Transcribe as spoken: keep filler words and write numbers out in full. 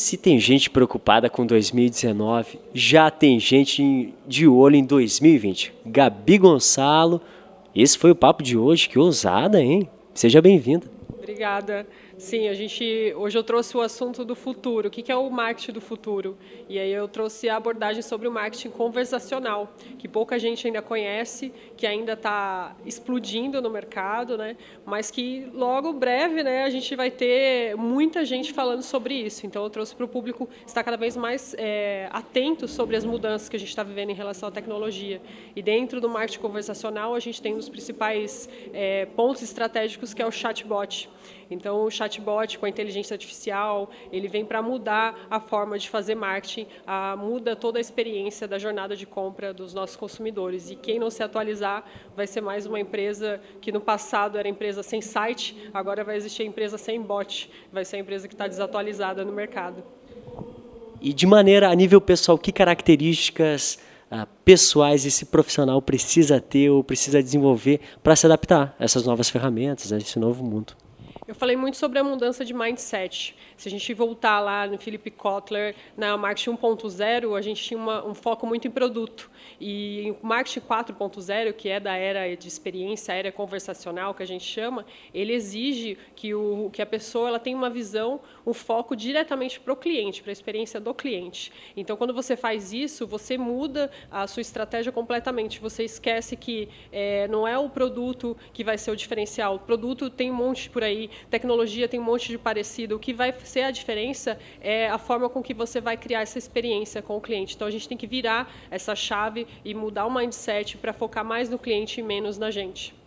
Se tem gente preocupada com dois mil e dezenove, já tem gente de olho em dois mil e vinte. Gabi Gonçalo, esse foi o papo de hoje, que ousada, hein? Seja bem-vinda. Obrigada. Sim, a gente, hoje eu trouxe o assunto do futuro, o que é o marketing do futuro? E aí eu trouxe a abordagem sobre o marketing conversacional, que pouca gente ainda conhece, que ainda está explodindo no mercado, né? Mas que logo breve, né, a gente vai ter muita gente falando sobre isso. Então eu trouxe para o público estar cada vez mais é, atento sobre as mudanças que a gente está vivendo em relação à tecnologia. E dentro do marketing conversacional a gente tem um dos principais é, pontos estratégicos, que é o chatbot. Então, o chatbot com a inteligência artificial, ele vem para mudar a forma de fazer marketing, a, muda toda a experiência da jornada de compra dos nossos consumidores. E quem não se atualizar vai ser mais uma empresa que no passado era empresa sem site, agora vai existir a empresa sem bot, vai ser a empresa que está desatualizada no mercado. E de maneira, a nível pessoal, que características ah, pessoais esse profissional precisa ter ou precisa desenvolver para se adaptar a essas novas ferramentas, a esse novo mundo? Eu falei muito sobre a mudança de mindset. Se a gente voltar lá no Philip Kotler, na Marketing um ponto zero, a gente tinha uma, um foco muito em produto. E o Marketing quatro ponto zero, que é da era de experiência, a era conversacional, que a gente chama, ele exige que, o, que a pessoa ela tenha uma visão, um foco diretamente para o cliente, para a experiência do cliente. Então, quando você faz isso, você muda a sua estratégia completamente. Você esquece que é, não é o produto que vai ser o diferencial. O produto tem um monte por aí, tecnologia tem um monte de parecido. O que vai ser a diferença é a forma com que você vai criar essa experiência com o cliente. Então, a gente tem que virar essa chave e mudar o mindset para focar mais no cliente e menos na gente.